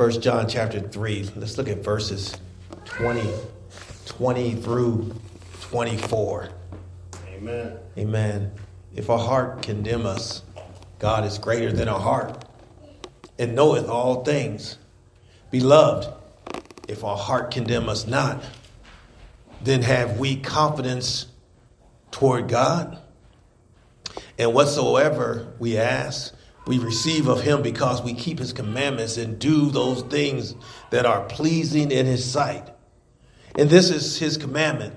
1 John chapter 3. Let's look at verses 20 through 24. Amen. Amen. If our heart condemn us, God is greater than our heart and knoweth all things. Beloved, if our heart condemn us not, then have we confidence toward God. And whatsoever we ask, we receive of him, because we keep his commandments and do those things that are pleasing in his sight. And this is his commandment,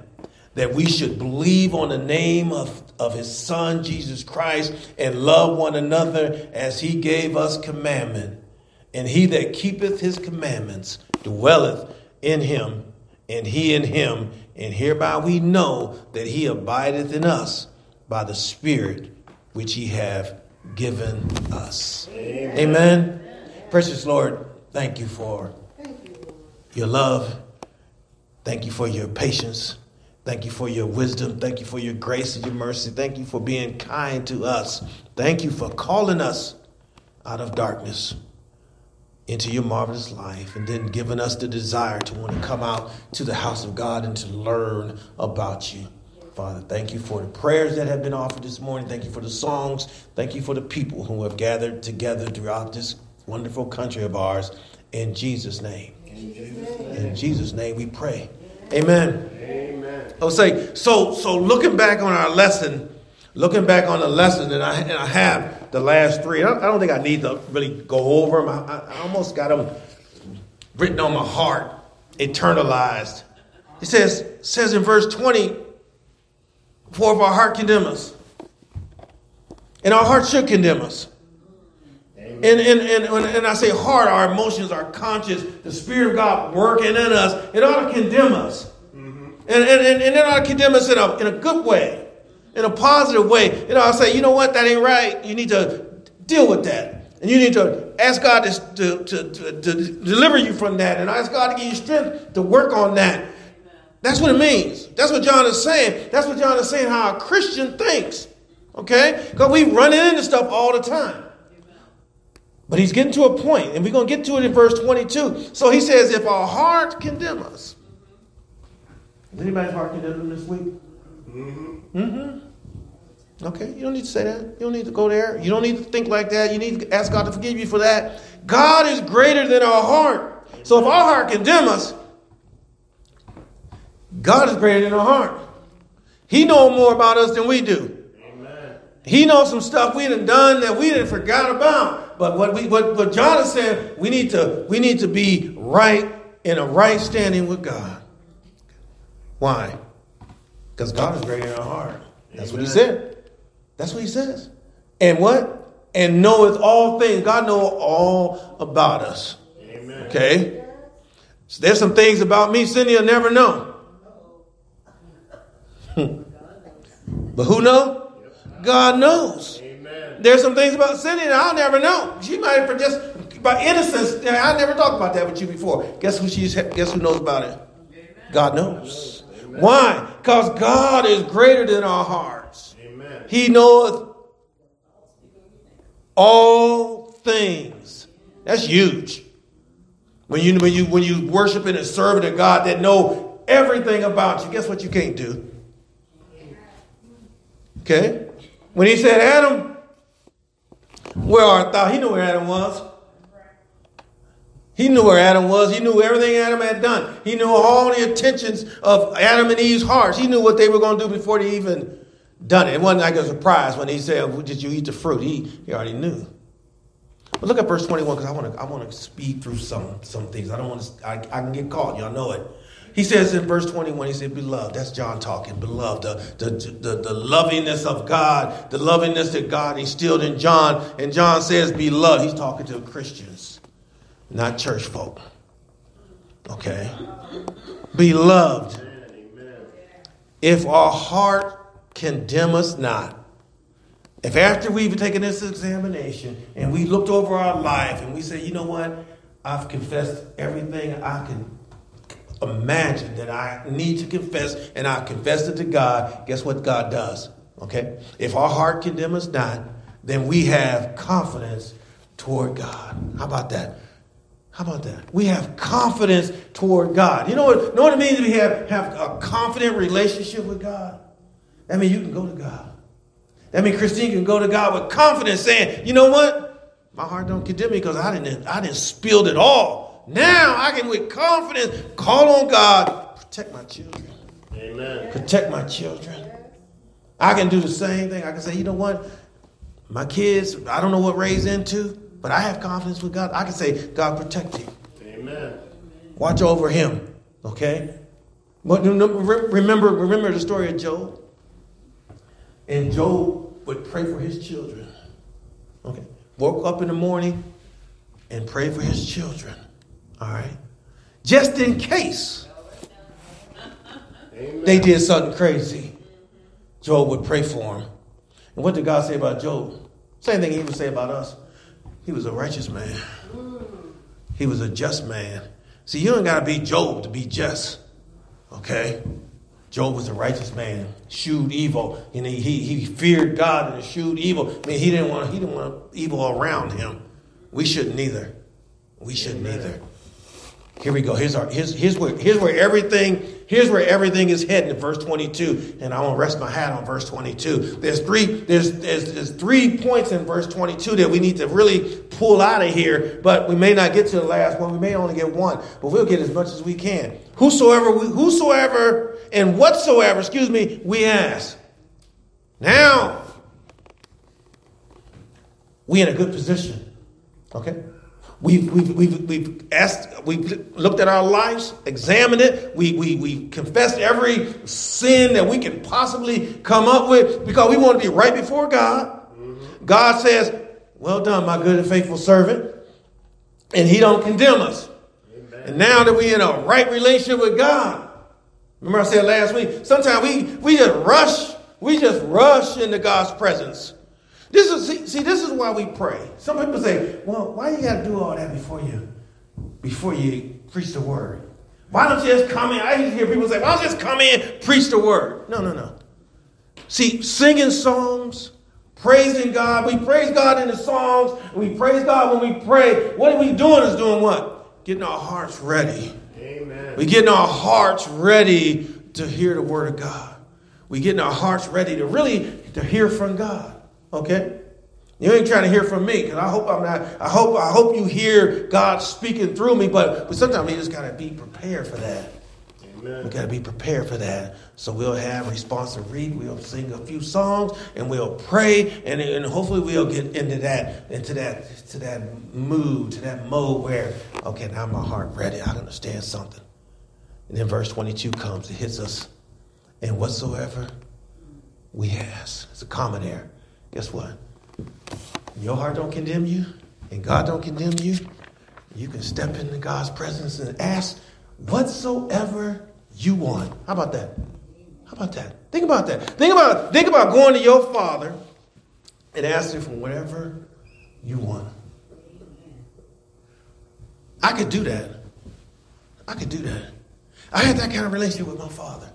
that we should believe on the name of his son, Jesus Christ, and love one another as he gave us commandment. And he that keepeth his commandments dwelleth in him, and he in him. And hereby we know that he abideth in us, by the Spirit which he hath given us. Amen. Amen. Precious Lord, thank you for your love. Thank you for your patience. Thank you for your wisdom. Thank you for your grace and your mercy. Thank you for being kind to us. Thank you for calling us out of darkness into your marvelous life, and then giving us the desire to want to come out to the house of God and to learn about you. Father, thank you for the prayers that have been offered this morning. Thank you for the songs. Thank you for the people who have gathered together throughout this wonderful country of ours. In Jesus' name. In Jesus' name we pray. Amen. Amen. I would say, so looking back on our lesson, and I have the last three. I don't think I need to really go over them. I almost got them written on my heart, internalized. It says in verse 20, for if our heart condemn us, and our heart should condemn us. And when I say heart, our emotions, our conscience, the Spirit of God working in us, it ought to condemn us. Mm-hmm. And it ought to condemn us in a good way, in a positive way. It ought to say, you know what, that ain't right. You need to deal with that. And you need to ask God to deliver you from that, and ask God to give you strength to work on that. That's what it means. That's what John is saying. That's what John is saying, how a Christian thinks. Okay? Because we run into stuff all the time. But he's getting to a point, and we're going to get to it in verse 22. So he says, if our heart condemn us. Has anybody's heart condemned them this week? Mm-hmm. Mm-hmm. Okay, you don't need to say that. You don't need to go there. You don't need to think like that. You need to ask God to forgive you for that. God is greater than our heart. So if our heart condemn us, God is greater than our heart. He knows more about us than we do. Amen. He knows some stuff we done that we done forgot about. But what John is saying, we need to be right in a right standing with God. Why? Because God is greater than our heart. That's Amen. What he said. That's what he says. And what? And knoweth all things. God knows all about us. Amen. Okay? So there's some things about me Cindy will never know. But who knows? God knows. Amen. There's some things about Cindy that I'll never know. She might have just by innocence. I never talked about that with you before. Guess who knows about it? Amen. God knows. Amen. Why? Because God is greater than our hearts. Amen. He knoweth all things. That's huge. When you worship and serve a God that know everything about you, guess what you can't do? Okay, when he said, Adam, where art thou? He knew where Adam was. He knew where Adam was. He knew everything Adam had done. He knew all the intentions of Adam and Eve's hearts. He knew what they were going to do before they even done it. It wasn't like a surprise when he said, well, did you eat the fruit? He already knew. But look at verse 21, because I want to speed through some things. I don't want to. I can get caught. Y'all know it. He says in verse 21, he said, beloved, that's John talking, beloved, the lovingness of God, the lovingness that God instilled in John. And John says, beloved, he's talking to Christians, not church folk. Okay. Beloved, Amen. If our heart condemn us not, if after we've taken this examination and we looked over our life and we say, you know what, I've confessed everything I can imagine that I need to confess, and I confessed it to God. Guess what God does? Okay? If our heart condemn us not, then we have confidence toward God. How about that? How about that? We have confidence toward God. You know what it means to have a confident relationship with God? That means you can go to God. That means Christine can go to God with confidence saying, you know what? My heart don't condemn me because I didn't spill it all. Now I can with confidence call on God, protect my children. Amen. Protect my children. I can do the same thing. I can say, you know what? My kids, I don't know what Ray's into. But I have confidence with God. I can say, God, protect him. Amen. Watch over him. Okay? But remember the story of Job? And Job would pray for his children. Okay? Woke up in the morning and prayed for his children. All right? Just in case they did something crazy, Job would pray for him. And what did God say about Job? Same thing he would say about us. He was a righteous man. He was a just man. See, you don't got to be Job to be just. Okay? Job was a righteous man, shewed evil. And he feared God and shewed evil. I mean, he didn't want evil around him. We shouldn't either. We shouldn't either. Here we go. Here's where everything is heading in verse 22. And I want to rest my hat on verse 22. There's three points in verse 22 that we need to really pull out of here. But we may not get to the last one. We may only get one. But we'll get as much as we can. Whatsoever we ask. Now, we're in a good position. Okay? We've asked, we've looked at our lives, examined it. We confessed every sin that we can possibly come up with because we want to be right before God. Mm-hmm. God says, well done, my good and faithful servant. And he don't condemn us. Amen. And now that we're in a right relationship with God. Remember I said last week, sometimes we just rush into God's presence. This is why we pray. Some people say, well, why you got to do all that before you preach the word? Why don't you just come in? I hear people say, why don't you just come in, preach the word? No. See, singing songs, praising God. We praise God in the songs. And we praise God when we pray. What are we doing is doing what? Getting our hearts ready. Amen. We're getting our hearts ready to hear the word of God. We're getting our hearts ready to really to hear from God. Okay? You ain't trying to hear from me, because I hope I'm not. I hope you hear God speaking through me, but sometimes we just gotta be prepared for that. Amen. We gotta be prepared for that. So we'll have responsive read, we'll sing a few songs, and we'll pray, and hopefully we'll get into that mood, to that mode where, okay, now my heart ready, I understand something. And then verse 22 comes, it hits us. And whatsoever we ask. It's a common error. Guess what? Your heart don't condemn you, and God don't condemn you. You can step into God's presence and ask whatsoever you want. How about that? How about that? Think about that. Think about going to your Father and asking for whatever you want. I could do that. I could do that. I had that kind of relationship with my Father.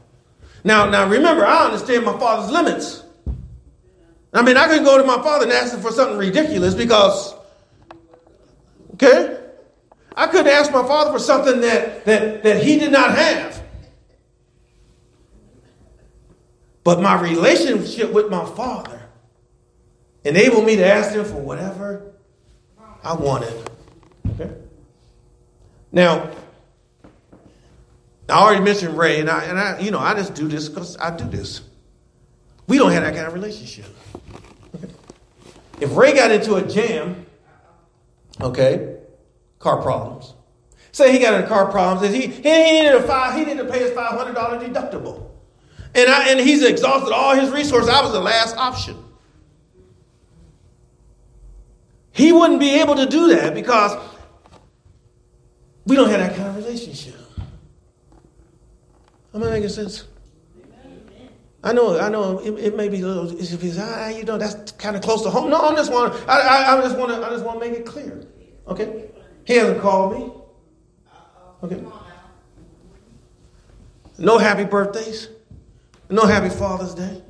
Now remember, I understand my Father's limits. I mean, I couldn't go to my Father and ask him for something ridiculous because, okay? I couldn't ask my Father for something that he did not have. But my relationship with my Father enabled me to ask him for whatever I wanted. Okay? Now, I already mentioned Ray, and I you know, I just do this because I do this. We don't have that kind of relationship. If Ray got into a jam, okay, car problems. Say he got into car problems, and he needed to pay his $500 deductible. And he's exhausted all his resources. I was the last option. He wouldn't be able to do that because we don't have that kind of relationship. Am I making sense? I know. It may be a little. You know, that's kind of close to home. No, I just want to make it clear. Okay, he hasn't called me. Okay. No happy birthdays. No happy Father's Day.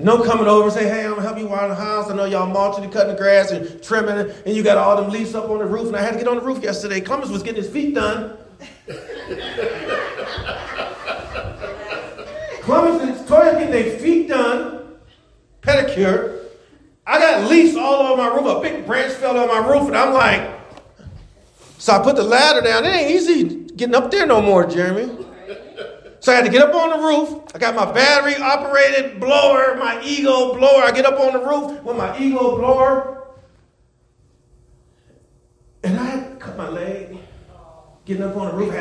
No coming over and say, hey, I'm going to help you out the house. I know y'all mulching and cutting the grass and trimming it, and you got all them leaves up on the roof. And I had to get on the roof yesterday. Cummins was getting his feet done. Plumas and Toya getting their feet done, pedicure. I got leaves all over my roof. A big branch fell on my roof, and I'm like, so I put the ladder down. It ain't easy getting up there no more, Jeremy. So I had to get up on the roof. I got my battery-operated blower, my ego blower. I get up on the roof with my ego blower, and I had to cut my leg getting up on the roof.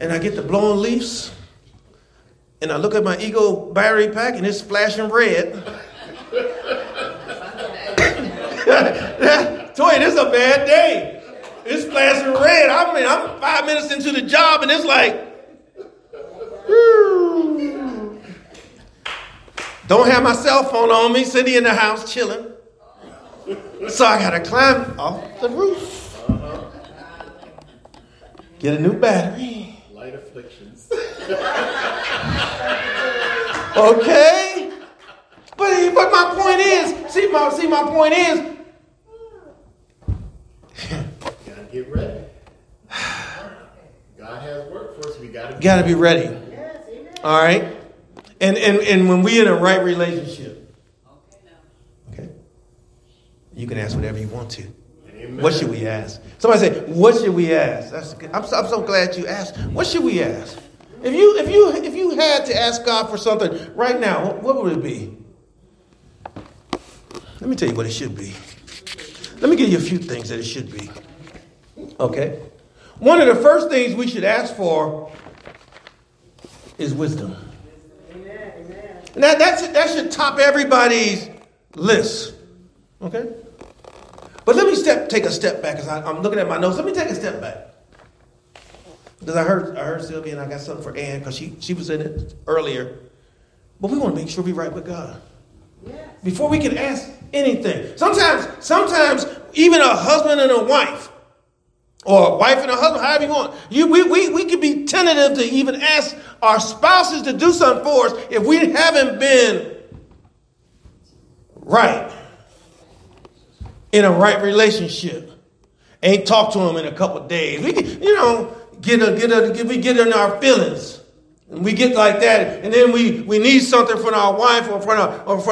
And I get the blown leaves. And I look at my ego battery pack, and it's flashing red. Toy, this is a bad day. It's flashing red. I mean, I'm 5 minutes into the job, and it's like, whew. Don't have my cell phone on me. Cindy in the house chilling. So I got to climb off the roof. Get a new battery. Light afflictions. Okay, but my point is, see my point is, you gotta get ready. God has work for us. We gotta be ready. Yes, all right, and when we're in a right relationship, okay, you can ask whatever you want to. Amen. What should we ask? Somebody say, what should we ask? That's good. I'm so glad you asked. What should we ask? If you had to ask God for something right now, what would it be? Let me tell you what it should be. Let me give you a few things that it should be. Okay? One of the first things we should ask for is wisdom. Amen. Amen. And that should top everybody's list. Okay? But let me take a step back, because I'm looking at my notes. Let me take a step back. Because I heard Sylvia, and I got something for Ann, because she was in it earlier. But we want to make sure we're right with God. Yes. Before we can ask anything. Sometimes even a husband and a wife, or a wife and a husband, however you want, we can be tentative to even ask our spouses to do something for us if we haven't been right, in a right relationship. Ain't talked to them in a couple of days. We can, we get in our feelings, and we get like that, and then we need something from our wife or from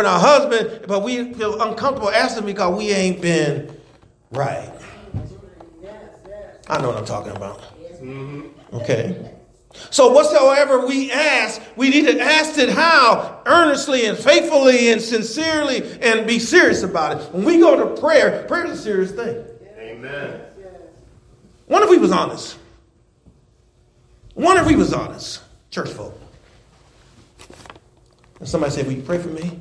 our husband, but we feel uncomfortable asking because we ain't been right. I know what I'm talking about. Okay. So whatsoever we ask, we need to ask it how? Earnestly and faithfully and sincerely, and be serious about it. When we go to prayer, prayer is a serious thing. Amen. What if we was honest? What if we was honest, church folk? And somebody said, will you pray for me?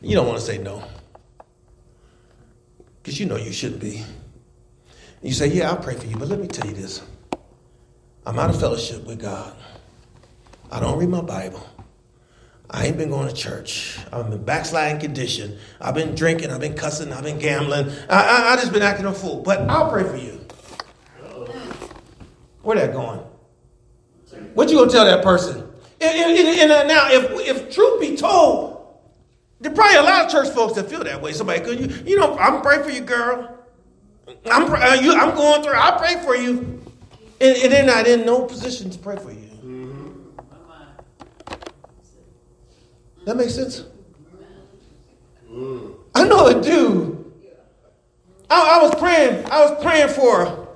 You don't want to say no, because you know you shouldn't be. You say, yeah, I'll pray for you, but let me tell you this. I'm out of fellowship with God. I don't read my Bible. I ain't been going to church. I'm in backsliding condition. I've been drinking. I've been cussing. I've been gambling. I just been acting a fool. But I'll pray for you. Where that going? What you gonna tell that person? And now, if truth be told, there probably a lot of church folks that feel that way. Somebody could, I'm praying for you, girl. I'm going through. I'll pray for you. And they're not in no position to pray for you. Mm-hmm. That makes sense? Mm. I know it do. I was praying for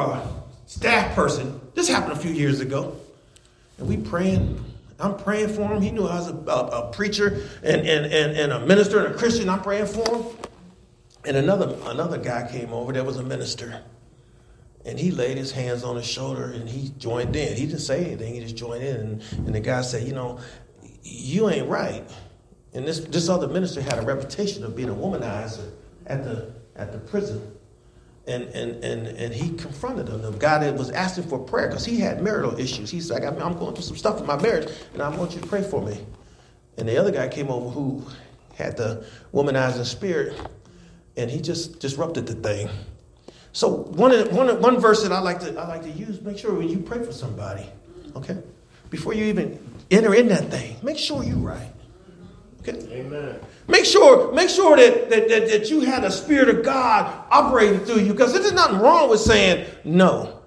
a staff person. This happened a few years ago. And we praying. I'm praying for him. He knew I was a preacher and a minister and a Christian. I'm praying for him. And another guy came over that was a minister. And he laid his hands on his shoulder, and he joined in. He didn't say anything. He just joined in. And the guy said, you ain't right. And this other minister had a reputation of being a womanizer at the prison. And he confronted him. The guy that was asking for prayer, because he had marital issues. He said, I'm going through some stuff in my marriage, and I want you to pray for me. And the other guy came over who had the womanizing spirit, and he just disrupted the thing. So one verse that I like to use, make sure when you pray for somebody, okay, before you even enter in that thing, make sure you're right. Okay? Amen. Make sure that you had the Spirit of God operating through you, because there's nothing wrong with saying no.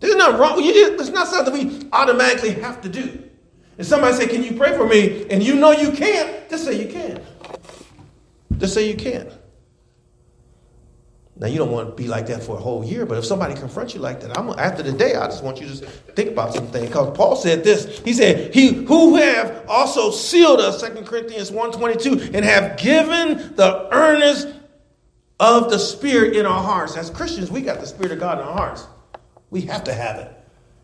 There's nothing wrong. It's not something we automatically have to do. And somebody say, "Can you pray for me?" And you know you can't. Just say you can. Just say you can. Now, you don't want to be like that for a whole year, but if somebody confronts you like that, after the day, I just want you to think about something. Because Paul said this. He said, "He who have also sealed us," 2 Corinthians 1:22, "and have given the earnest of the Spirit in our hearts." As Christians, we got the Spirit of God in our hearts. We have to have it.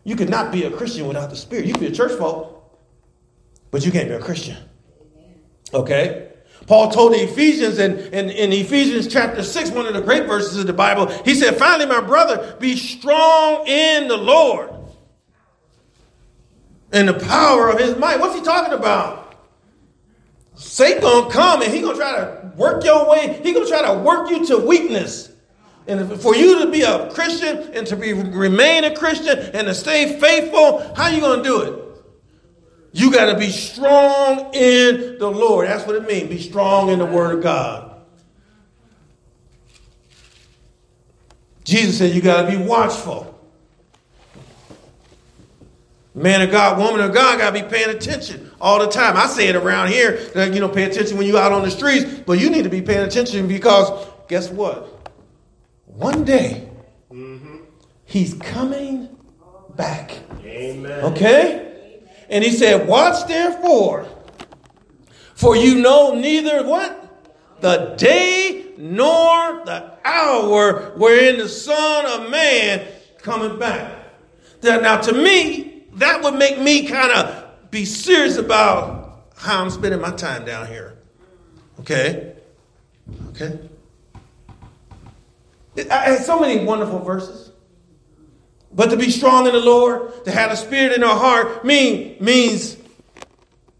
You could not be a Christian without the Spirit. You could be a church folk, but you can't be a Christian. Okay? Paul told the Ephesians in Ephesians chapter 6, one of the great verses of the Bible, he said, "Finally, my brother, be strong in the Lord and the power of his might." What's he talking about? Satan gonna come and he gonna try to work your way. He gonna try to work you to weakness. And for you to be a Christian and to remain a Christian and to stay faithful, how you gonna do it? You got to be strong in the Lord. That's what it means. Be strong in the Word of God. Jesus said you got to be watchful. Man of God, woman of God got to be paying attention all the time. I say it around here that, you know, pay attention when you're out on the streets. But you need to be paying attention, because guess what? One day, He's coming back. Amen. Okay? And he said, "Watch therefore, for you know neither what? The day nor the hour wherein the Son of Man cometh back." Now, to me, that would make me kind of be serious about how I'm spending my time down here. Okay? Okay? I had so many wonderful verses. But to be strong in the Lord, to have the Spirit in our heart, means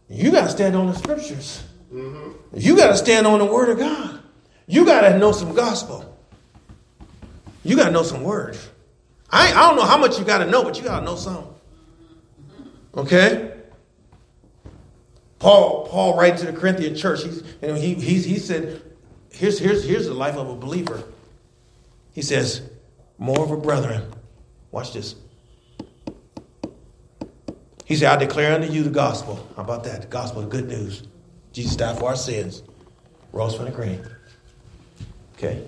you got to stand on the scriptures. Mm-hmm. You got to stand on the Word of God. You got to know some gospel. You got to know some word. I don't know how much you got to know, but you got to know some. Okay? Paul writes to the Corinthian church, he said, here's the life of a believer. He says, "Moreover, brethren," watch this. He said, "I declare unto you the gospel." How about that? The gospel of good news. Jesus died for our sins. Rose from the grave. Okay.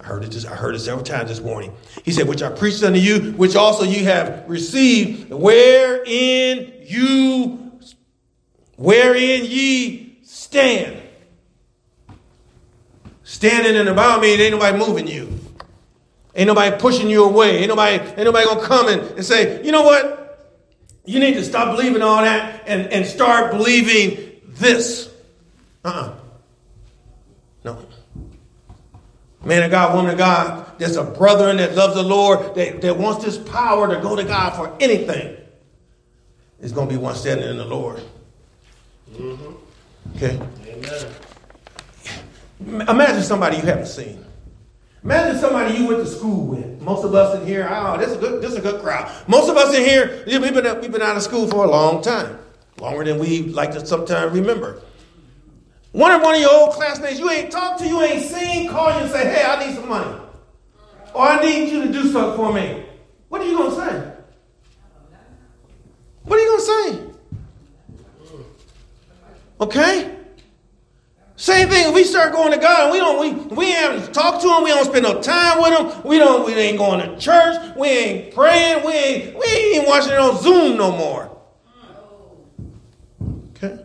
I heard it several times this morning. He said, "Which I preached unto you, which also you have received, wherein ye stand." Standing in the Bible means ain't nobody moving you. Ain't nobody pushing you away. Ain't nobody going to come and say, "You know what? You need to stop believing all that and start believing this." No. Man of God, woman of God, that's a brethren that loves the Lord, that wants this power to go to God for anything. It's going to be one standing in the Lord. Mm-hmm. Okay? Amen. Imagine somebody you haven't seen. Imagine somebody you went to school with. Most of us in here, this is a good crowd. Most of us in here, we've been out of school for a long time. Longer than we like to sometimes remember. One of your old classmates you ain't talked to, you ain't seen, call you and say, "Hey, I need some money. Or I need you to do something for me." What are you going to say? What are you going to say? Okay? Same thing. We start going to God. We haven't talked to him. We don't spend no time with him. We ain't going to church. We ain't praying. We ain't even watching it on Zoom no more. Okay.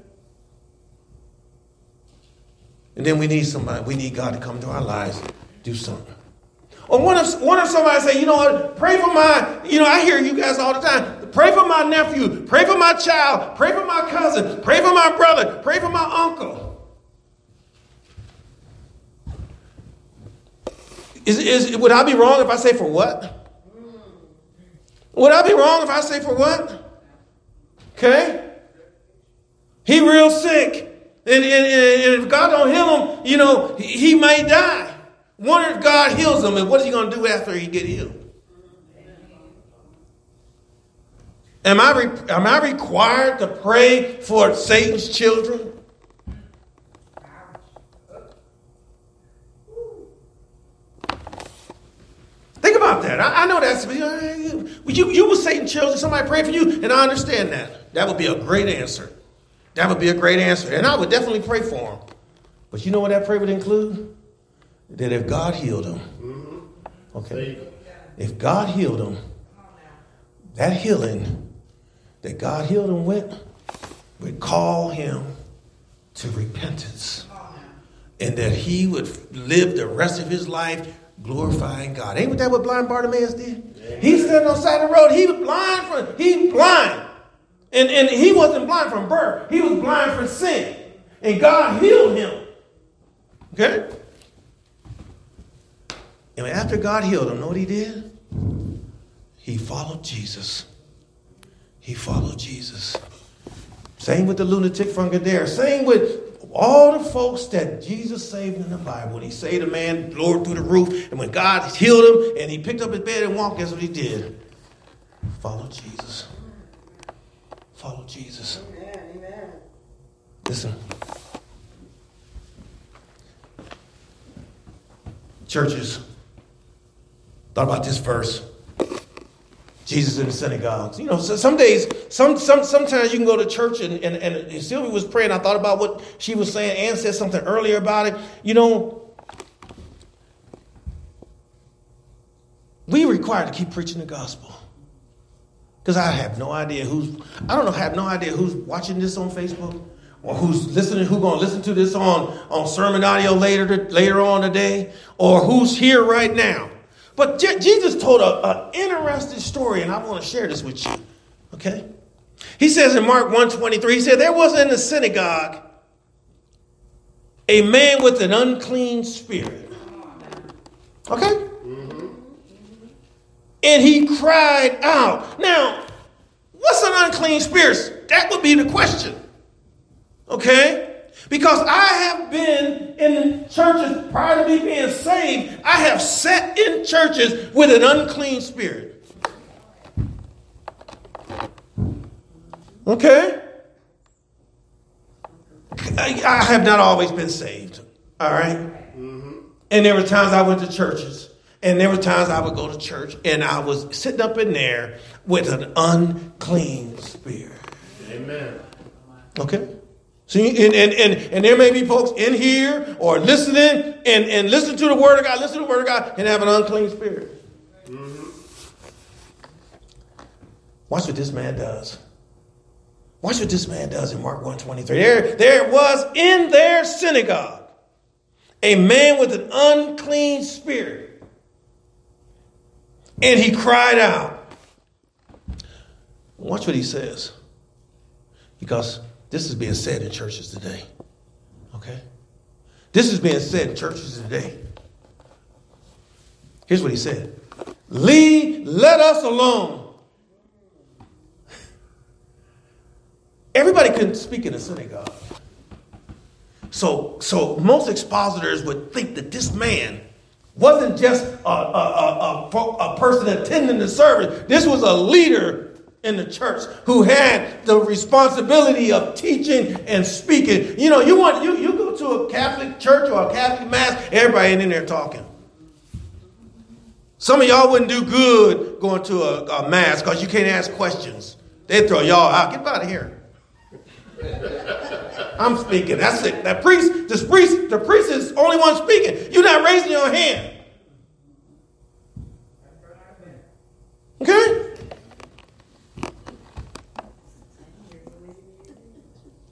And then we need somebody. We need God to come to our lives, do something. Or one of somebody say, "You know what? Pray for my." You know, I hear you guys all the time. "Pray for my nephew. Pray for my child. Pray for my cousin. Pray for my brother. Pray for my uncle." Would I be wrong if I say for what? Would I be wrong if I say for what? Okay? He real sick. And if God don't heal him, you know, he may die. Wonder if God heals him, and what is he going to do after he get healed? Am I required to pray for Satan's children? Think about that. I know that's... You were Satan's children. Somebody prayed for you, and I understand that. That would be a great answer. That would be a great answer. And I would definitely pray for him. But you know what that prayer would include? That if God healed him. Okay. If God healed him, that healing that God healed him with would call him to repentance. And that he would live the rest of his life glorifying God. Ain't that what blind Bartimaeus did? Yeah. He's standing on the side of the road. He was blind. And he wasn't blind from birth. He was blind from sin. And God healed him. Okay? And after God healed him, know what he did? He followed Jesus. He followed Jesus. Same with the lunatic from Gadara. Same with all the folks that Jesus saved in the Bible. He saved a man, Lord, through the roof. And when God healed him and he picked up his bed and walked, guess what he did? Follow Jesus. Follow Jesus. Amen, amen. Listen. Churches, thought about this verse. Jesus in the synagogues. You know, some days, sometimes you can go to church and Sylvia was praying. I thought about what she was saying. Ann said something earlier about it. You know, we required to keep preaching the gospel. Because I have no idea who's watching this on Facebook or who's going to listen to this on sermon audio later on today or who's here right now. But Jesus told an interesting story, and I want to share this with you, okay? He says in Mark 1:23, he said, there was in the synagogue a man with an unclean spirit, okay? Mm-hmm. And he cried out. Now, what's an unclean spirit? That would be the question, okay? Because I have been in churches prior to me being saved. I have sat in churches with an unclean spirit. Okay? I have not always been saved. All right? Mm-hmm. And there were times I went to churches. And there were times I would go to church and I was sitting up in there with an unclean spirit. Amen. Okay? See, and there may be folks in here or listening and listen to the word of God, and have an unclean spirit. Mm-hmm. Watch what this man does. Watch what this man does in Mark 1:23. There was in their synagogue a man with an unclean spirit. And he cried out. Watch what he says. Because this is being said in churches today, okay? This is being said in churches today. Here's what he said. Let us alone. Everybody couldn't speak in a synagogue. So most expositors would think that this man wasn't just a person attending the service. This was a leader in the church who had the responsibility of teaching and speaking. You know, you go to a Catholic church or a Catholic mass, everybody ain't in there talking. Some of y'all wouldn't do good going to a mass because you can't ask questions. They throw y'all out. Get out of here. I'm speaking. That's it. The priest is the only one speaking. You're not raising your hand. Okay?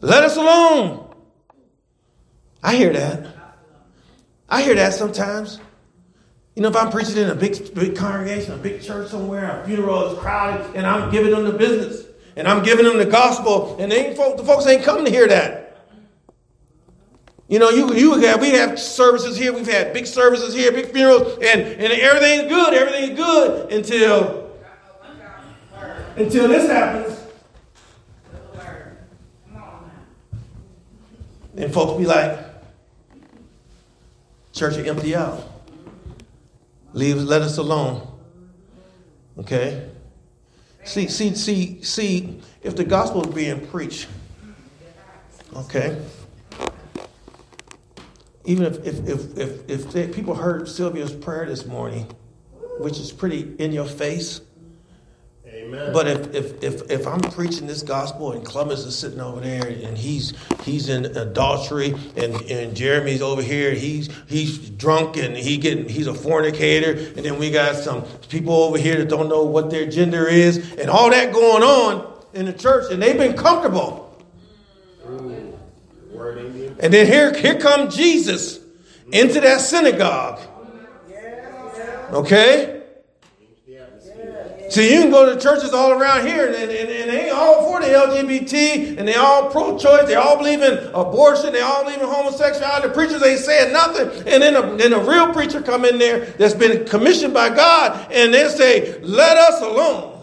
Let us alone. I hear that. Sometimes. You know, if I'm preaching in a big congregation, a big church somewhere, a funeral is crowded, and I'm giving them the business, and I'm giving them the gospel, and the folks ain't coming to hear that. You know, we have services here. We've had big services here, big funerals, and everything's good. Everything's good until this happens. And folks be like, church will empty out. Let us alone. Okay? See, if the gospel is being preached, okay, even if people heard Sylvia's prayer this morning, which is pretty in your face. Amen. But if I'm preaching this gospel and Columbus is sitting over there and he's in adultery and Jeremy's over here, he's drunk and he's a fornicator, and then we got some people over here that don't know what their gender is and all that going on in the church, and they've been comfortable. And then here comes Jesus into that synagogue. Okay? See, you can go to churches all around here, and they all for the LGBT, and they all pro-choice, they all believe in abortion, they all believe in homosexuality. The preachers ain't saying nothing. And then a real preacher come in there that's been commissioned by God, and they say, let us alone.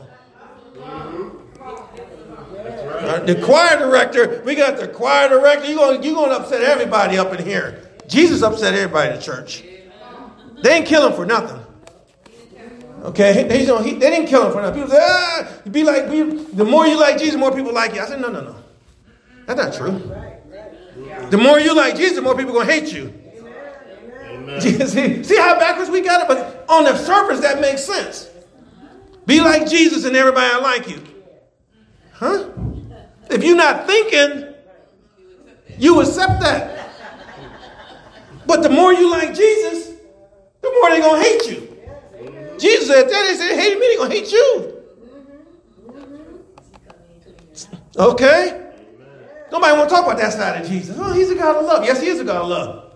Right. The choir director, we got the choir director. You're going to upset everybody up in here. Jesus upset everybody in the church. They ain't kill him for nothing. Okay, they didn't kill him for nothing. People say, the more you like Jesus, the more people like you. I said, no. That's not true. The more you like Jesus, the more people are going to hate you. Amen. See how backwards we got it? But on the surface, that makes sense. Be like Jesus and everybody will like you. Huh? If you're not thinking, you accept that. But the more you like Jesus, the more they're going to hate you. Jesus said that. He said, hey, they're going to hate you. Okay? Amen. Nobody want to talk about that side of Jesus. Oh, he's a God of love. Yes, he is a God of love.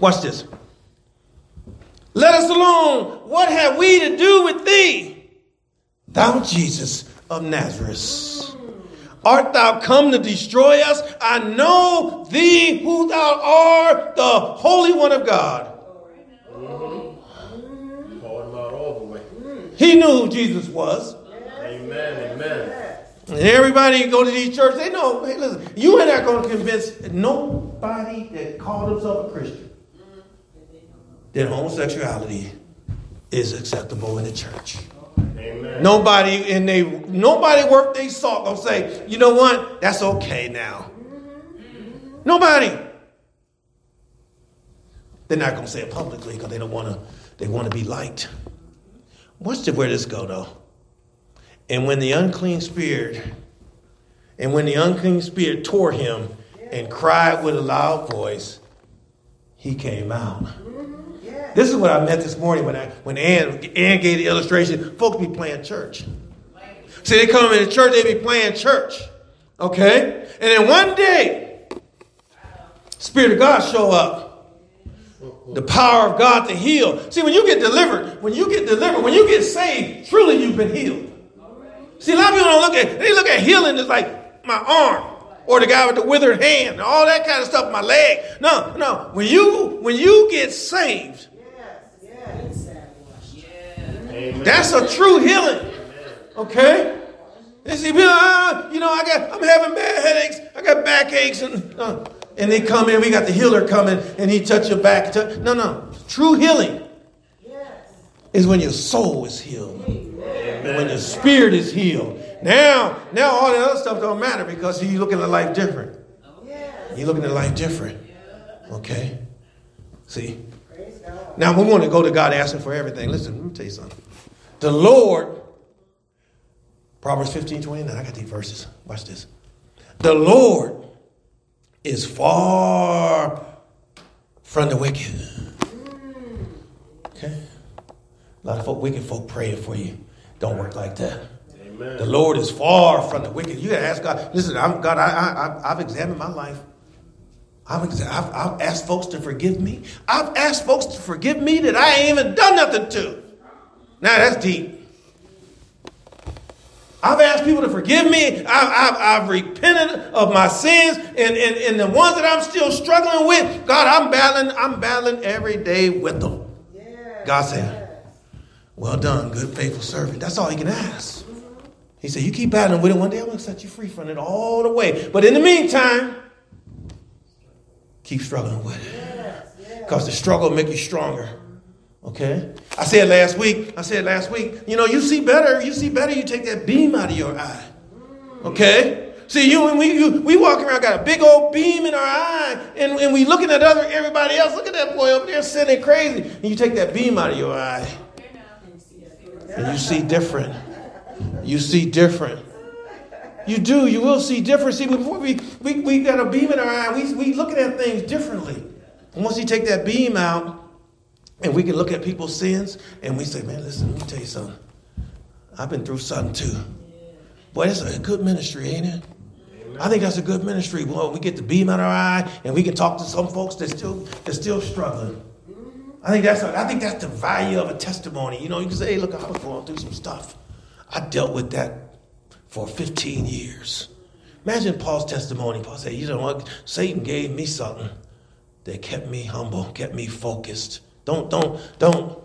Watch this. Let us alone. What have we to do with thee, thou Jesus of Nazareth? Art thou come to destroy us? I know thee who thou art, the Holy One of God. He knew who Jesus was. Amen. And everybody who go to these churches, they know, hey, listen, you ain't not going to convince nobody that called himself a Christian that homosexuality is acceptable in the church. Amen. Nobody worth their salt going to say, you know what, that's okay now. Nobody. They're not going to say it publicly because they want to be liked. Watch where this go, though. And when the unclean spirit, tore him and cried with a loud voice, he came out. This is what I meant this morning when Ann gave the illustration. Folks be playing church. See, they come into church, they be playing church. Okay? And then one day, Spirit of God show up. The power of God to heal. See, when you get saved, truly you've been healed. See, a lot of people don't look at healing as like my arm or the guy with the withered hand and all that kind of stuff, my leg. No. When you get saved, that's a true healing. Okay? They see, I'm having bad headaches. I got backaches and they come in, we got the healer coming, and he touch your back. No. True healing is when your soul is healed. Amen. And when your spirit is healed. Now all that other stuff don't matter because you're looking at life different. You're looking at life different. Okay? See? Now we want to go to God asking for everything. Listen, let me tell you something. The Lord, Proverbs 15:29, I got these verses. Watch this. The Lord is far from the wicked. Okay? A lot of wicked folk praying for you. Don't work like that. Amen. The Lord is far from the wicked. You got to ask God. Listen, God, I've examined my life. I've asked folks to forgive me. I've asked folks to forgive me that I ain't even done nothing to. Now that's deep. I've asked people to forgive me. I've repented of my sins and the ones that I'm still struggling with. God, I'm battling every day with them. Yeah. God said, well done, good, faithful servant. That's all he can ask. He said, you keep battling with it. One day I'm going to set you free from it all the way. But in the meantime, keep struggling with it. Because the struggle will make you stronger. Okay? I said last week, you see better, you take that beam out of your eye. Okay? See, we walk around, got a big old beam in our eye, and we looking at everybody else. Look at that boy up there sinning crazy. And you take that beam out of your eye. And you see different. You see different. You do. You will see different. See, before we got a beam in our eye, we looking at things differently. And once you take that beam out, and we can look at people's sins, and we say, man, listen, let me tell you something. I've been through something, too. Boy, that's a good ministry, ain't it? I think that's a good ministry. Well, we get the beam out of our eye, and we can talk to some folks that's still struggling. I think that's the value of a testimony. You can say, hey, look, I was going through some stuff. I dealt with that for 15 years. Imagine Paul's testimony. Paul said, you know what? Satan gave me something that kept me humble, kept me focused. Don't knock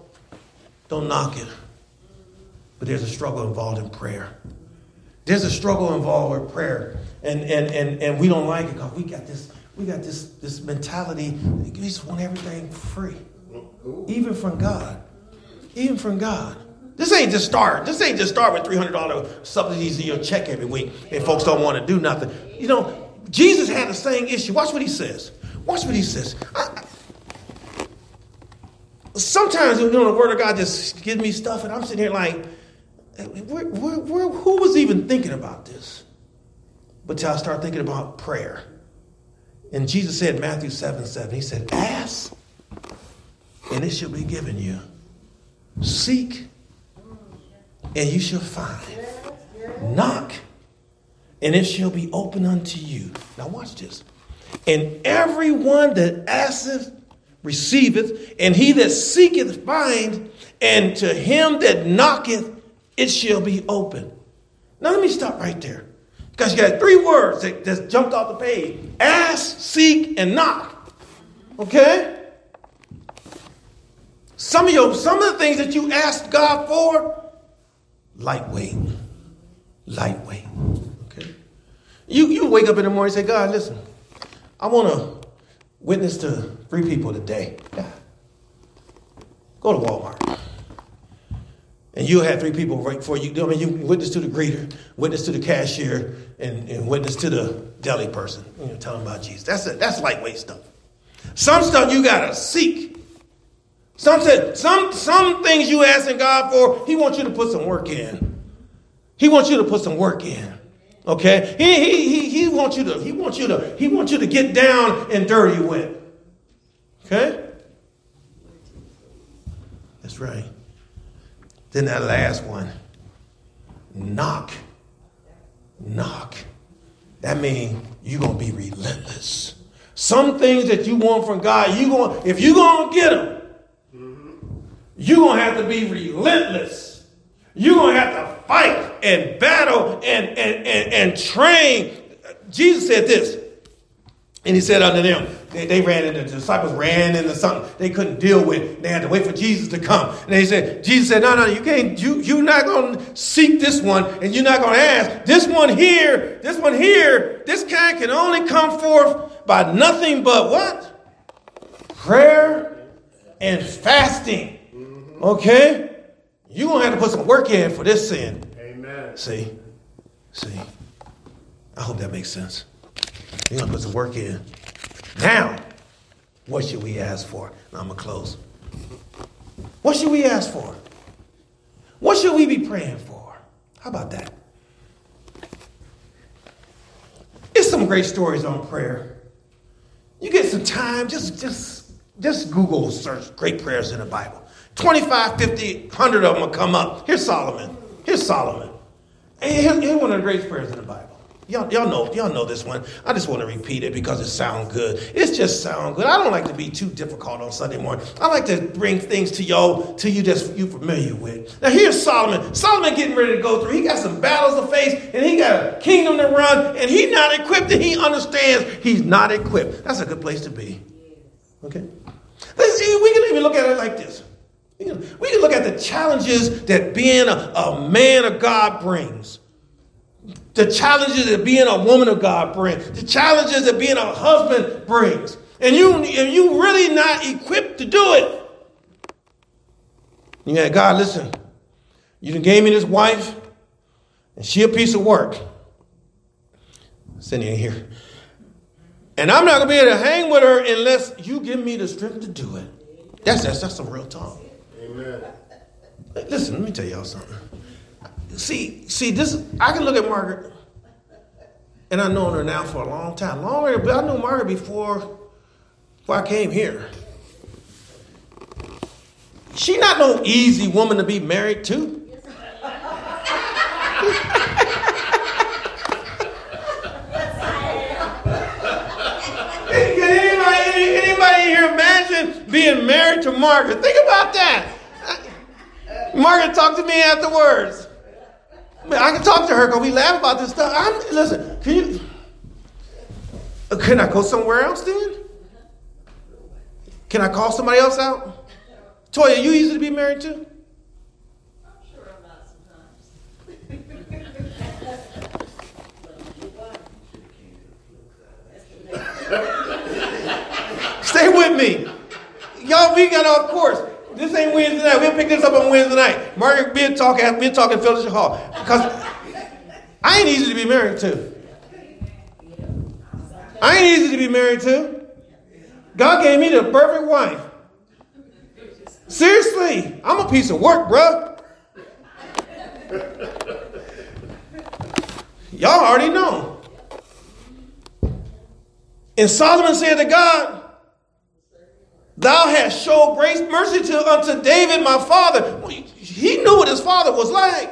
it. But there's a struggle involved in prayer. There's a struggle involved with prayer. And we don't like it because we got this mentality. We just want everything free. Even from God. Even from God. This ain't just start with $300 subsidies in your check every week and folks don't want to do nothing. Jesus had the same issue. Watch what he says. Sometimes, the Word of God just gives me stuff, and I'm sitting here like, who was even thinking about this? But I start thinking about prayer. And Jesus said in Matthew 7:7, he said, ask, and it shall be given you. Seek, and you shall find. Knock, and it shall be open unto you. Now watch this. And everyone that asketh, receiveth, and he that seeketh find, and to him that knocketh it shall be open. Now let me stop right there, because you got three words that jumped off the page: ask, seek, and knock. Okay. Some of the things that you asked God for, lightweight. Okay. You wake up in the morning and say, God, listen, I want to witness to 3 people today. Yeah. Go to Walmart. And you'll have 3 people right for you. You witness to the greeter, witness to the cashier, and witness to the deli person. Tell them about Jesus. That's lightweight stuff. Some stuff you got to seek. Some things you asking God for, he wants you to put some work in. He wants you to put some work in. Okay? He wants you to get down and dirty with. Okay? That's right. Then that last one. Knock. That means you're going to be relentless. Some things that you want from God, if you're going to get them, you're going to have to be relentless. You're going to have to fight and battle and train. Jesus said this. And he said unto them, the disciples ran into something they couldn't deal with. They had to wait for Jesus to come. And Jesus said, no, you're not going to seek this one, and you're not going to ask. This one here, this kind can only come forth by nothing but what? Prayer and fasting. Okay? You're going to have to put some work in for this sin. Amen. See? I hope that makes sense. You're going to put some work in. Now, what should we ask for? And I'm going to close. What should we ask for? What should we be praying for? How about that? There's some great stories on prayer. You get some time, just Google search great prayers in the Bible. 25, 50, 100 of them will come up. Here's Solomon. And here's one of the great prayers in the Bible. Y'all know this one. I just want to repeat it because it sounds good. It just sounds good. I don't like to be too difficult on Sunday morning. I like to bring things to y'all, to you that you're familiar with. Now here's Solomon. Solomon getting ready to go through. He got some battles to face, and he got a kingdom to run, and he's not equipped, and he understands he's not equipped. That's a good place to be. Okay? We can even look at it like this. We can look at the challenges that being a man of God brings. The challenges that being a woman of God brings. The challenges that being a husband brings. And you're really not equipped to do it. You got, God, listen, you done gave me this wife, and she a piece of work. Cindy ain't here. And I'm not going to be able to hang with her unless you give me the strength to do it. That's some real talk. Amen. Listen, let me tell y'all something. See, this, I can look at Margaret, and I've known her now for a long time. But I knew Margaret before I came here. She not no easy woman to be married to. Anybody here imagine being married to Margaret? Think about that. Margaret talked to me afterwards. I can talk to her because we laugh about this stuff. Listen, can I go somewhere else then? Can I call somebody else out? Toya, you easy to be married to? I'm sure I'm not sometimes. Stay with me. Y'all, we got off course. This ain't Wednesday night. We'll pick this up on Wednesday night. Margaret, we'll talk at Fellowship Hall. Because I ain't easy to be married to. I ain't easy to be married to. God gave me the perfect wife. Seriously, I'm a piece of work, bruh. Y'all already know. And Solomon said to God, thou hast showed grace mercy unto David, my father. Well, he knew what his father was like.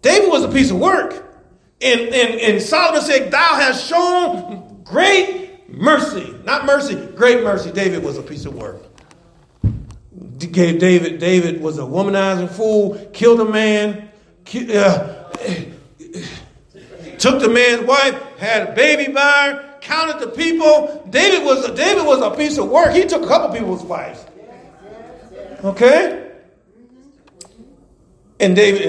David was a piece of work. And Solomon said, thou hast shown great mercy. Not mercy, great mercy. David was a piece of work. David was a womanizing fool, killed a man, took the man's wife, had a baby by her, counted the people. David was a piece of work. He took a couple people's wives. Okay? And David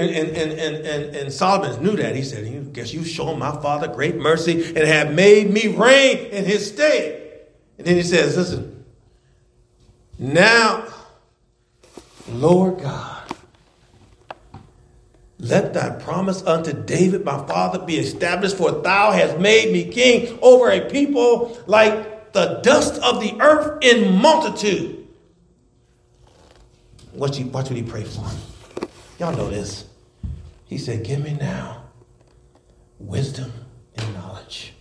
and Solomon knew that. He said, "You guess you've shown my father great mercy and have made me reign in his stead." And then he says, "Listen, now, Lord God, let thy promise unto David, my father, be established, for thou hast made me king over a people like the dust of the earth in multitude." Watch what he prayed for. Y'all know this. He said, give me now wisdom and knowledge.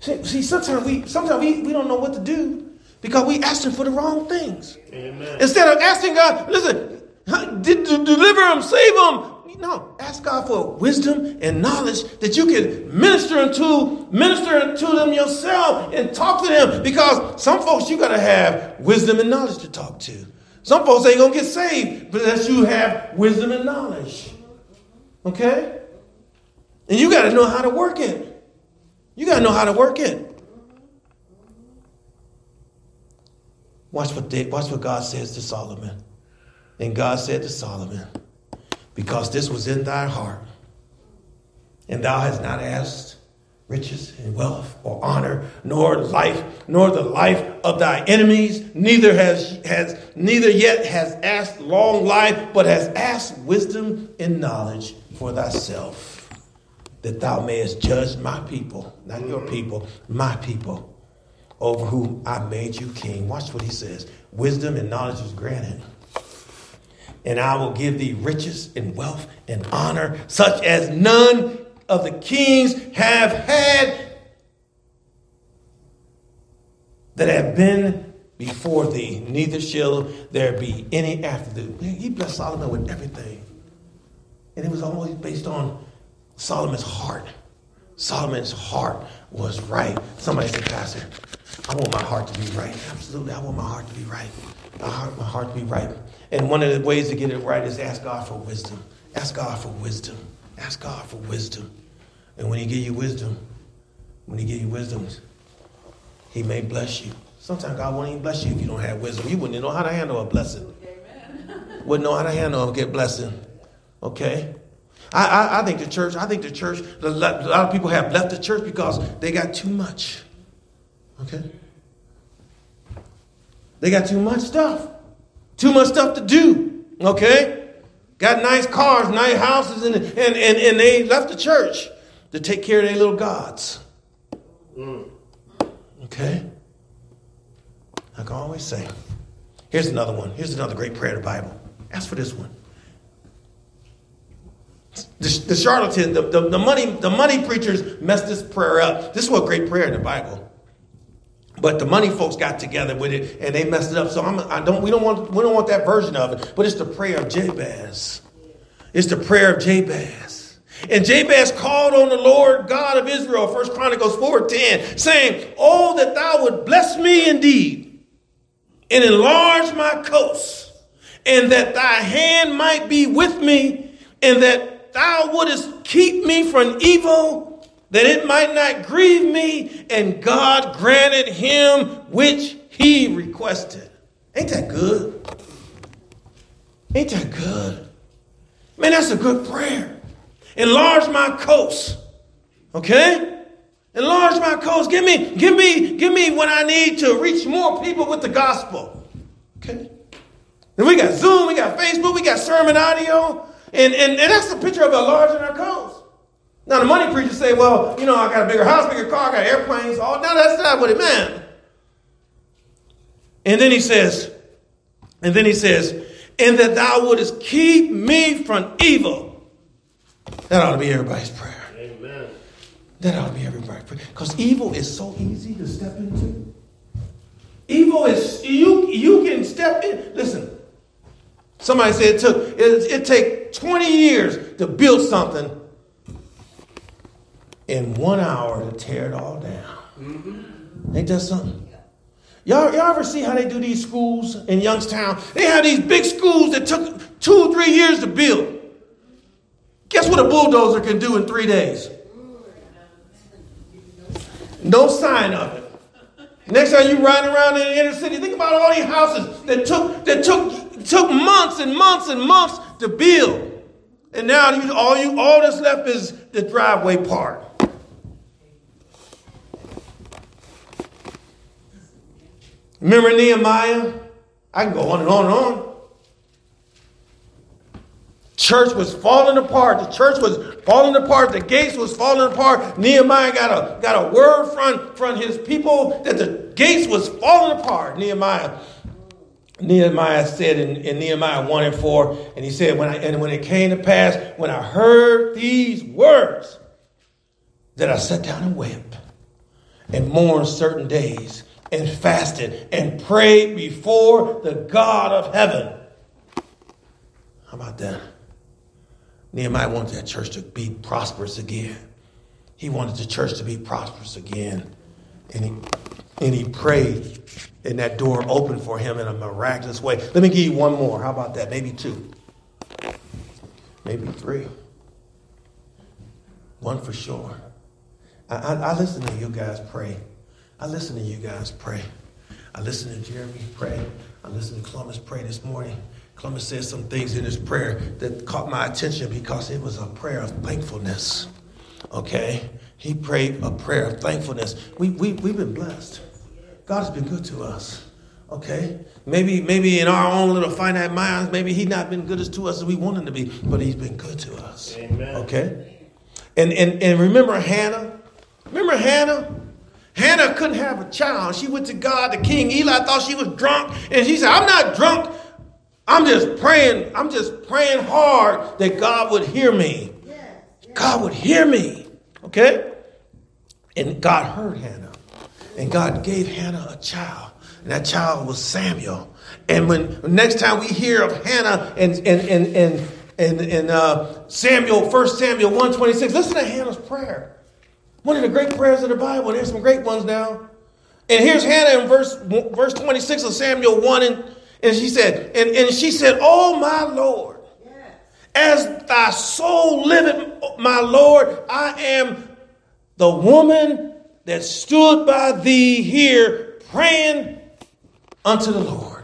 See, sometimes we don't know what to do because we asking for the wrong things. Amen. Instead of asking God, listen, deliver them, save them. No, ask God for wisdom and knowledge that you can minister unto them yourself and talk to them. Because some folks you got to have wisdom and knowledge to talk to. Some folks ain't going to get saved unless you have wisdom and knowledge. Okay? And you got to know how to work it. You got to know how to work it. Watch what God says to Solomon. And God said to Solomon, because this was in thy heart, and thou hast not asked riches and wealth or honor, nor life, nor the life of thy enemies, neither yet has asked long life, but has asked wisdom and knowledge for thyself, that thou mayest judge my people, not your people, my people, over whom I made you king. Watch what he says. Wisdom and knowledge was granted. And I will give thee riches and wealth and honor, such as none of the kings have had that have been before thee. Neither shall there be any after thee. He blessed Solomon with everything. And it was always based on Solomon's heart. Solomon's heart was right. Somebody said, Pastor, I want my heart to be right. Absolutely, I want my heart to be right. My heart to be right. And one of the ways to get it right is ask God for wisdom. Ask God for wisdom. Ask God for wisdom. And when he gives you wisdom, he may bless you. Sometimes God won't even bless you if you don't have wisdom. You wouldn't even know how to handle a blessing. Wouldn't know how to handle a good blessing. Okay? I think the church, a lot of people have left the church because they got too much. Okay? They got too much stuff. Too much stuff to do. Okay? Got nice cars, nice houses, and they left the church to take care of their little gods. Okay? I can always say. Here's another one. Here's another great prayer in the Bible. Ask for this one. The charlatan, the money preachers messed this prayer up. This was a great prayer in the Bible. But the money folks got together with it and they messed it up. So we don't want that version of it. But it's the prayer of Jabez. It's the prayer of Jabez. And Jabez called on the Lord God of Israel, 1 Chronicles 4:10, saying, "Oh, that thou would bless me indeed and enlarge my coast, and that thy hand might be with me, and that thou wouldest keep me from evil, that it might not grieve me." And God granted him which he requested. Ain't that good? Ain't that good? Man, that's a good prayer. Enlarge my coast. Okay? Enlarge my coast. Give me what I need to reach more people with the gospel. Okay? And we got Zoom, we got Facebook, we got sermon audio. And that's the picture of enlarging our coast. Now, the money preachers say, well, you know, I got a bigger house, bigger car, I got airplanes. All now that's not what it meant. And then he says, and that thou wouldest keep me from evil. That ought to be everybody's prayer. Amen. That ought to be everybody's prayer. Because evil is so easy to step into. Evil is, you can step in. Listen, somebody said it take 20 years to build something. In 1 hour to tear it all down. Mm-hmm. Ain't that something? Y'all ever see how they do these schools in Youngstown? They have these big schools that took 2 or 3 years to build. Guess what a bulldozer can do in 3 days? No sign of it. Next time you riding around in the inner city, think about all these houses that took months and months and months to build. And now all that's left is the driveway part. Remember Nehemiah? I can go on and on and on. Church was falling apart. The church was falling apart. The gates was falling apart. Nehemiah got a word from his people that the gates was falling apart. Nehemiah said in Nehemiah 1 and 4, and he said, when it came to pass, when I heard these words, that I sat down and wept and mourned certain days and fasted and prayed before the God of heaven. How about that? Nehemiah wanted that church to be prosperous again. He wanted the church to be prosperous again. And he prayed, and that door opened for him in a miraculous way. Let me give you one more. How about that? Maybe two. Maybe three. One for sure. I listen to you guys pray. I listen to you guys pray. I listen to Jeremy pray. I listen to Columbus pray this morning. Columbus said some things in his prayer that caught my attention because it was a prayer of thankfulness. Okay? He prayed a prayer of thankfulness. We've been blessed. God has been good to us, okay? Maybe in our own little finite minds, maybe he's not been good to us as we want him to be, but he's been good to us, amen. Okay? And remember Hannah? Remember Hannah? Hannah couldn't have a child. She went to God, the king. Eli thought she was drunk, and she said, I'm not drunk. I'm just praying. I'm just praying hard that God would hear me. God would hear me, okay? And God heard Hannah. And God gave Hannah a child. And that child was Samuel. And when next time we hear of Hannah and Samuel, 1 Samuel 1:26, listen to Hannah's prayer. One of the great prayers of the Bible. There's some great ones now. And here's Hannah in verse 26 of Samuel 1. And she said, Oh my Lord, as thy soul liveth, my Lord, I am the woman that stood by thee here praying unto the Lord.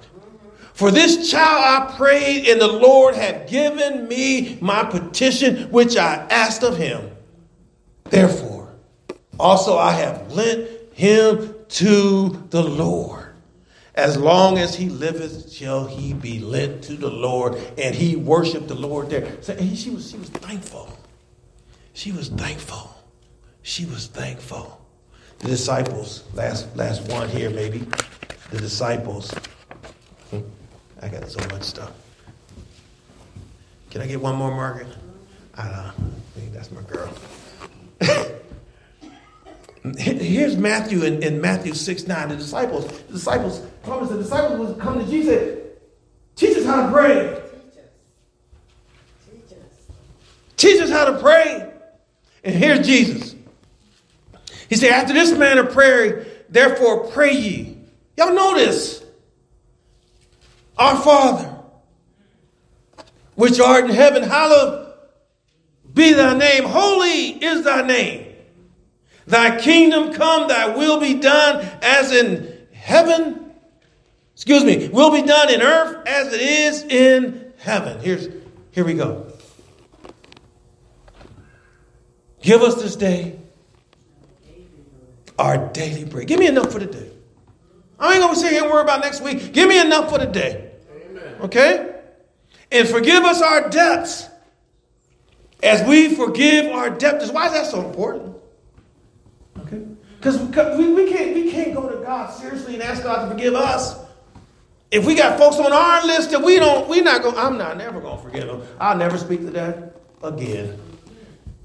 For this child I prayed, and the Lord hath given me my petition, which I asked of him. Therefore, also I have lent him to the Lord. As long as he liveth, shall he be led to the Lord. And he worshiped the Lord there. And she was thankful. She was thankful. She was thankful. The disciples, last one here maybe. The disciples. I got so much stuff. Can I get one more, Margaret? I think that's my girl. Here's Matthew in Matthew 6:9. The disciples would come to Jesus and say, teach us how to pray. Teach us how to pray. And here's Jesus. He said, after this manner of prayer, therefore pray ye. Y'all know this. Our Father, which art in heaven, hallowed be thy name. Holy is thy name. Thy kingdom come, thy will be done as in heaven. Will be done in earth as it is in heaven. Here we go. Give us this day our daily bread. Give me enough for the day. I ain't going to sit here and worry about next week. Give me enough for the day. Amen. Okay? And forgive us our debts as we forgive our debtors. Why is that so important? Okay? Because we can't go to God seriously and ask God to forgive us. If we got folks on our list that I'm never going to forgive them. I'll never speak to that again.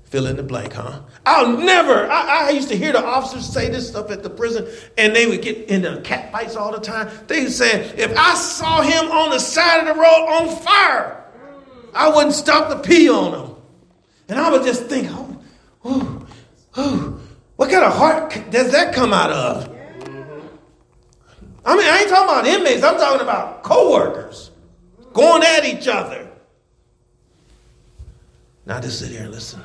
Fill in the blank, huh? I used to hear the officers say this stuff at the prison, and they would get into cat fights all the time. They would say, if I saw him on the side of the road on fire, I wouldn't stop to pee on him. And I would just think, oh, what kind of heart does that come out of? I mean, I ain't talking about inmates. I'm talking about co-workers going at each other. Now just sit here and listen.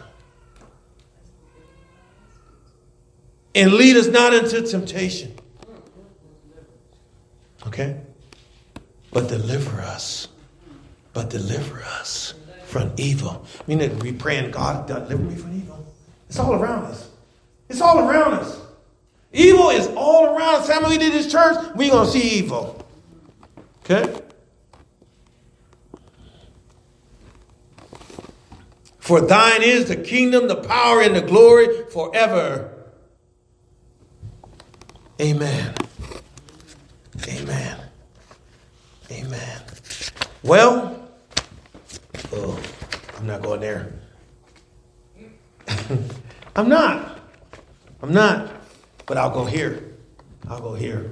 And lead us not into temptation. Okay? But deliver us from evil. We need to be praying, God, deliver me from evil. It's all around us. It's all around us. Evil is all around us. Time we did this church, we're going to see evil. Okay? For thine is the kingdom, the power, and the glory forever. Amen. Amen. Amen. Well, I'm not going there. I'm not. But I'll go here.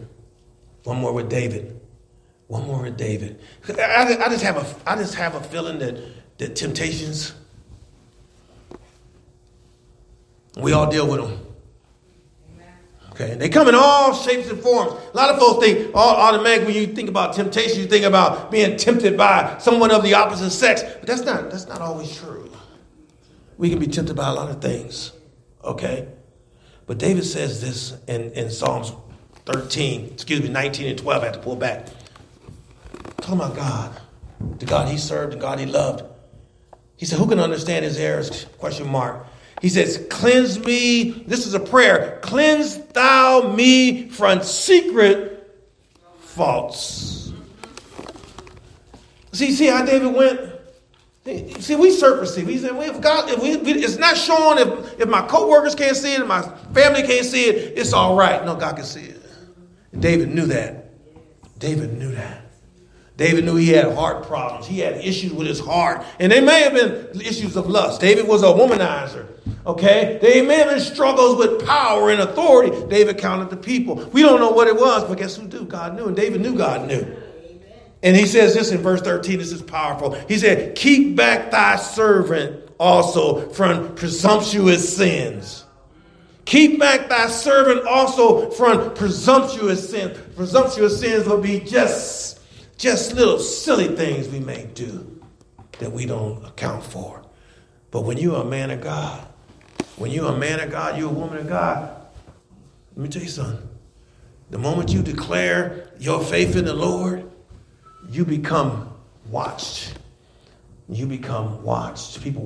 One more with David. I just have a feeling that temptations, we all deal with them. Okay, and they come in all shapes and forms. A lot of folks think, automatically when you think about temptation, you think about being tempted by someone of the opposite sex. But that's not always true. We can be tempted by a lot of things. Okay? But David says this in Psalms 19 and 12. I have to pull back. Talking about God, the God he served and God he loved. He said, who can understand his errors? ? He says, cleanse me. This is a prayer. Cleanse thou me from secret faults. See how David went? See, we surfacey. We said, it's not showing. If my co-workers can't see it, if my family can't see it, it's all right. No, God can see it. And David knew that. David knew he had heart problems. He had issues with his heart. And they may have been issues of lust. David was a womanizer. Okay? They may have been struggles with power and authority. David counted the people. We don't know what it was, but guess who do? God knew. And David knew God knew. Amen. And he says this in verse 13. This is powerful. He said, keep back thy servant also from presumptuous sins. Keep back thy servant also from presumptuous sins. Presumptuous sins will be just little silly things we may do that we don't account for. But when you're a man of God, you're a woman of God, let me tell you something. The moment you declare your faith in the Lord, you become watched. People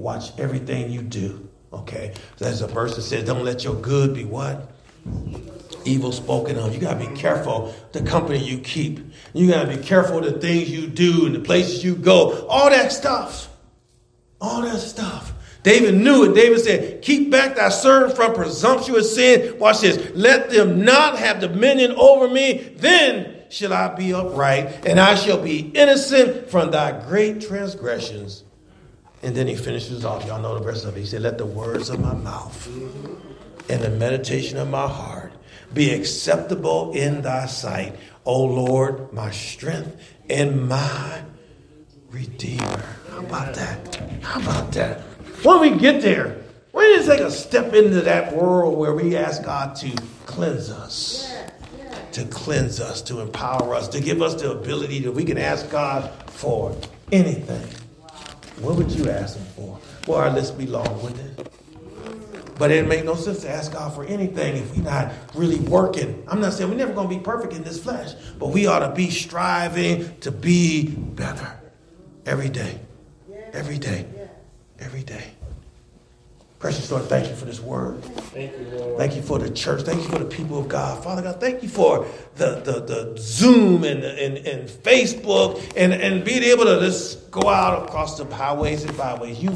watch everything you do, okay? So there's a verse that says, don't let your good be what? evil spoken of. You got to be careful the company you keep. You got to be careful the things you do and the places you go. All that stuff. All that stuff. David knew it. David said, keep back thy servant from presumptuous sin. Watch this. Let them not have dominion over me. Then shall I be upright, and I shall be innocent from thy great transgressions. And then he finishes off. Y'all know the rest of it. He said, let the words of my mouth and the meditation of my heart be acceptable in thy sight, O Lord, my strength and my redeemer. How about that? How about that? When we get there, we need to take a step into that world where we ask God to cleanse us, to cleanse us, to empower us, to give us the ability that we can ask God for anything. What would you ask him for? Well, our list be long, wouldn't it? But it make no sense to ask God for anything if we're not really working. I'm not saying we're never going to be perfect in this flesh, but we ought to be striving to be better every day, every day, every day. Precious Lord, thank you for this word. Thank you, Lord. Thank you for the church. Thank you for the people of God. Father God, thank you for the Zoom and Facebook and being able to just go out across the highways and byways. You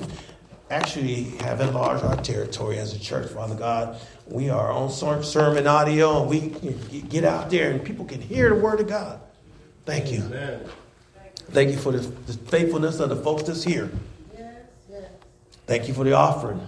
actually have enlarged our territory as a church, Father God. We are on sermon audio, and we get out there and people can hear the word of God. Thank you. Amen. Thank you for the faithfulness of the folks that's here. Yes. Thank you for the offering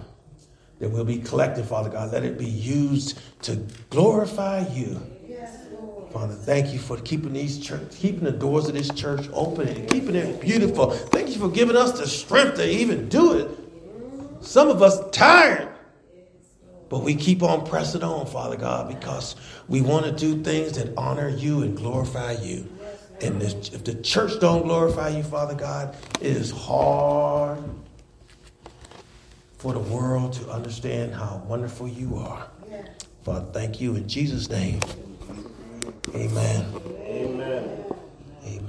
that will be collected, Father God. Let it be used to glorify you. Yes, Lord. Father, thank you for keeping the doors of this church open and keeping it beautiful. Thank you for giving us the strength to even do it. Some of us tired, but we keep on pressing on, Father God, because we want to do things that honor you and glorify you. And if the church don't glorify you, Father God, it is hard for the world to understand how wonderful you are. Father, thank you in Jesus' name. Amen.